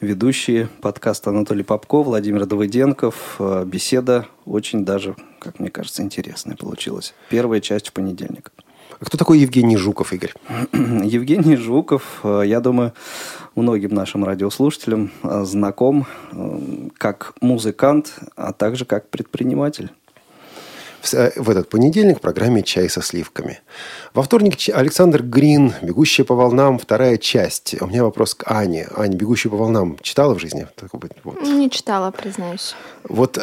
ведущие подкаста Анатолий Попко, Владимир Давыденков. Беседа очень даже, как мне кажется, интересная получилась. Первая часть в понедельник. Кто такой Евгений Жуков, Игорь? Евгений Жуков, я думаю, многим нашим радиослушателям знаком как музыкант, а также как предприниматель. В этот понедельник в программе «Чай со сливками». Во вторник Александр Грин, «Бегущая по волнам», вторая часть. У меня вопрос к Ане. Аня, «Бегущую по волнам» читала в жизни? Вот. Не читала, признаюсь. Вот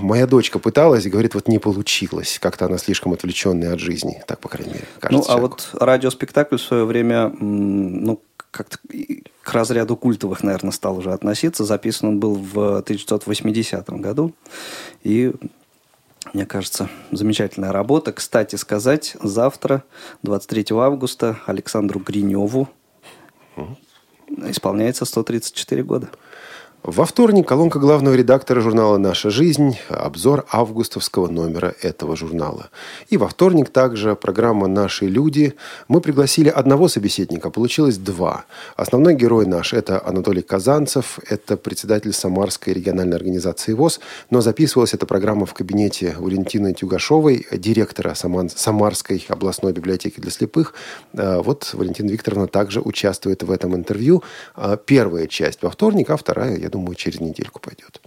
моя дочка пыталась и говорит, вот не получилось. Как-то она слишком отвлеченная от жизни. Так, по крайней мере, кажется человеку. Вот радиоспектакль в свое время... как-то к разряду культовых, наверное, стал уже относиться. Записан он был в 1980 году. И, мне кажется, замечательная работа. Кстати сказать, завтра, 23 августа, Александру Гриневу исполняется 134 года. Во вторник колонка главного редактора журнала «Наша жизнь», обзор августовского номера этого журнала. И во вторник также программа «Наши люди». Мы пригласили одного собеседника, получилось 2. Основной герой наш – это Анатолий Казанцев, это председатель Самарской региональной организации ВОС, но записывалась эта программа в кабинете Валентины Тюгашовой, директора Самарской областной библиотеки для слепых. Вот Валентина Викторовна также участвует в этом интервью. Первая часть во вторник, а вторая, я думаю, через недельку пойдет.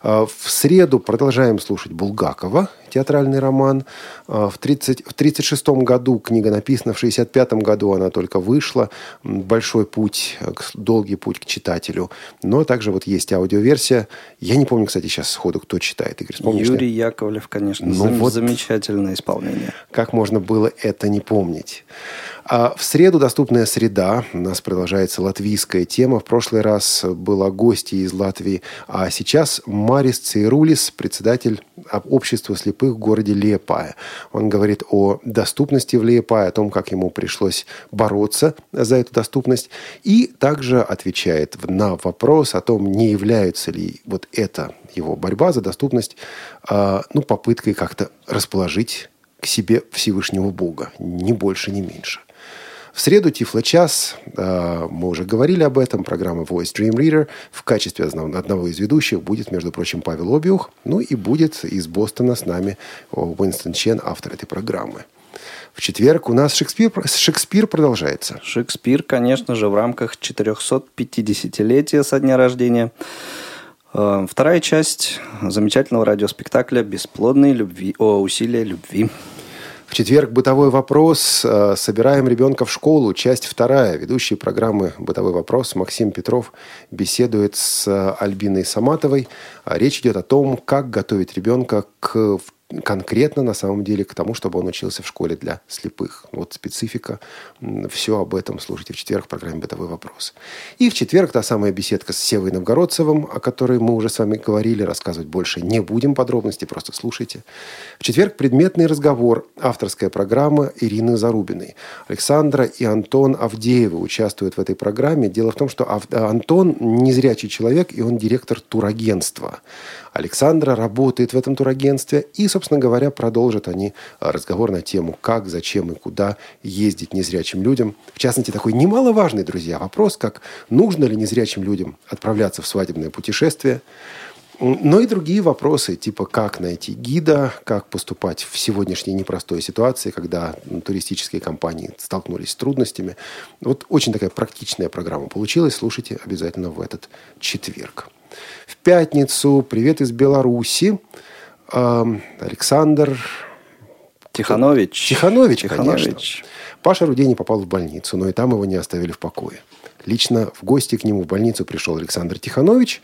В среду продолжаем слушать Булгакова, театральный роман. В 1936 году книга написана, в 1965 году она только вышла. Большой путь, долгий путь к читателю. Но также вот есть аудиоверсия. Я не помню, кстати, сейчас сходу, кто читает. Игорь, вспомнишь, Юрий Яковлев, конечно. Замечательное исполнение. Как можно было это не помнить? А в среду «Доступная среда». У нас продолжается латвийская тема. В прошлый раз была гостья из Латвии, а сейчас Марис Цейрулис, председатель общества слепых в городе Лиепая. Он говорит о доступности в Лиепае, о том, как ему пришлось бороться за эту доступность. И также отвечает на вопрос о том, не является ли вот эта его борьба за доступность попыткой как-то расположить к себе Всевышнего Бога. Ни больше, ни меньше. В среду «Тифлочас». Мы уже говорили об этом. Программа Voice Dream Reader. В качестве одного из ведущих будет, между прочим, Павел Обиух. Ну и будет из Бостона с нами Уинстон Чен, автор этой программы. В четверг у нас Шекспир продолжается. Шекспир, конечно же, в рамках 450-летия со дня рождения. Вторая часть замечательного радиоспектакля «Бесплодные любви». Усилия любви». В четверг «Бытовой вопрос». Собираем ребенка в школу. Часть вторая. Ведущий программы «Бытовой вопрос» Максим Петров беседует с Альбиной Саматовой. Речь идет о том, как готовить ребенка конкретно, на самом деле, к тому, чтобы он учился в школе для слепых. Вот специфика. Все об этом слушайте в четверг в программе «Бытовой вопрос». И в четверг та самая беседка с Севой Новгородцевым, о которой мы уже с вами говорили. Рассказывать больше не будем подробностей, просто слушайте. В четверг предметный разговор. Авторская программа Ирины Зарубиной. Александра и Антон Авдеевы участвуют в этой программе. Дело в том, что Антон незрячий человек, и он директор турагентства. Александра работает в этом турагентстве и, собственно говоря, продолжат они разговор на тему, как, зачем и куда ездить незрячим людям. В частности, такой немаловажный, друзья, вопрос, как нужно ли незрячим людям отправляться в свадебное путешествие. Но и другие вопросы, типа как найти гида, как поступать в сегодняшней непростой ситуации, когда туристические компании столкнулись с трудностями. Вот очень такая практичная программа получилась. Слушайте обязательно в этот четверг. В пятницу «Привет из Беларуси». Александр... Тиханович, конечно. Паша Рудей не попал в больницу, но и там его не оставили в покое. Лично в гости к нему в больницу пришел Александр Тиханович,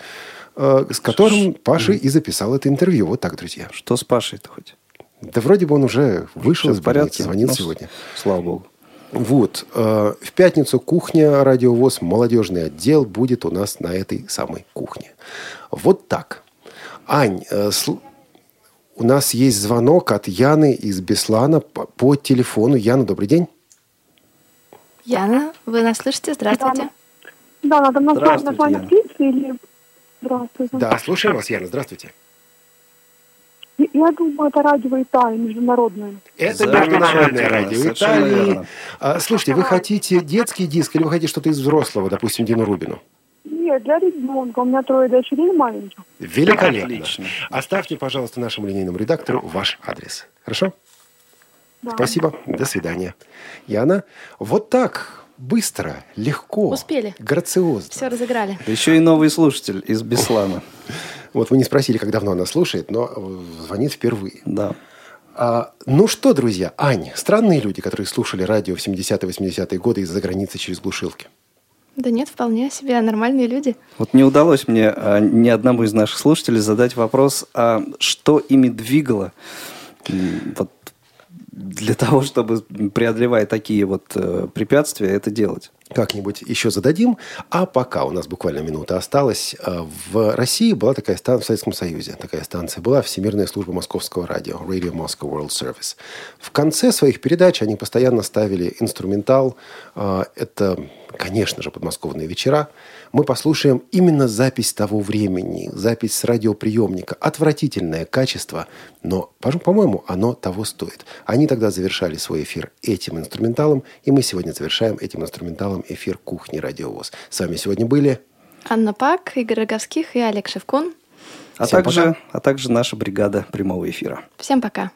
с которым Паша и записал это интервью. Вот так, друзья. Что с Пашей-то хоть? Да вроде бы он уже вышел из больницы, звонил сегодня. Слава богу. Вот. В пятницу кухня Радио ВОС, молодежный отдел будет у нас на этой самой кухне. Вот так. Ань, у нас есть звонок от Яны из Беслана по телефону. Яна, добрый день. Яна, вы нас слышите? Здравствуйте. Да, надо назвать название птицы или... Здравствуйте. Да, слушаем вас, Яна. Здравствуйте. Я думаю, это радио Италии, международное. Это международное радио Италии. Слушайте, вы хотите детский диск или вы хотите что-то из взрослого, допустим, Дину Рубину? Нет, для ребенка. У меня 3 дочерей маленьких. Великолепно. Отлично. Оставьте, пожалуйста, нашему линейному редактору ваш адрес. Хорошо? Да. Спасибо. До свидания. Яна, вот так... Быстро, легко, успели, грациозно. Все разыграли. Еще и новый слушатель из Беслана. Вот вы не спросили, как давно она слушает, но звонит впервые. Да. Ну что, друзья, Аня, странные люди, которые слушали радио в 70-80-е годы из-за границы через глушилки. Да нет, вполне себе нормальные люди. Вот не удалось мне ни одному из наших слушателей задать вопрос, что ими двигало вот для того, чтобы, преодолевая такие вот препятствия, это делать. Как-нибудь еще зададим. А пока у нас буквально минута осталась. В России была такая станция, в Советском Союзе такая станция была, Всемирная служба московского радио, Radio Moscow World Service. В конце своих передач они постоянно ставили инструментал. Это, конечно же, подмосковные вечера. Мы послушаем именно запись того времени, запись с радиоприемника. Отвратительное качество, но, по-моему, оно того стоит. Они тогда завершали свой эфир этим инструменталом, и мы сегодня завершаем этим инструменталом эфир «Кухни Радио ВОС». С вами сегодня были Анна Пак, Игорь Роговских и Олег Шевкун. А также наша бригада прямого эфира. Всем пока.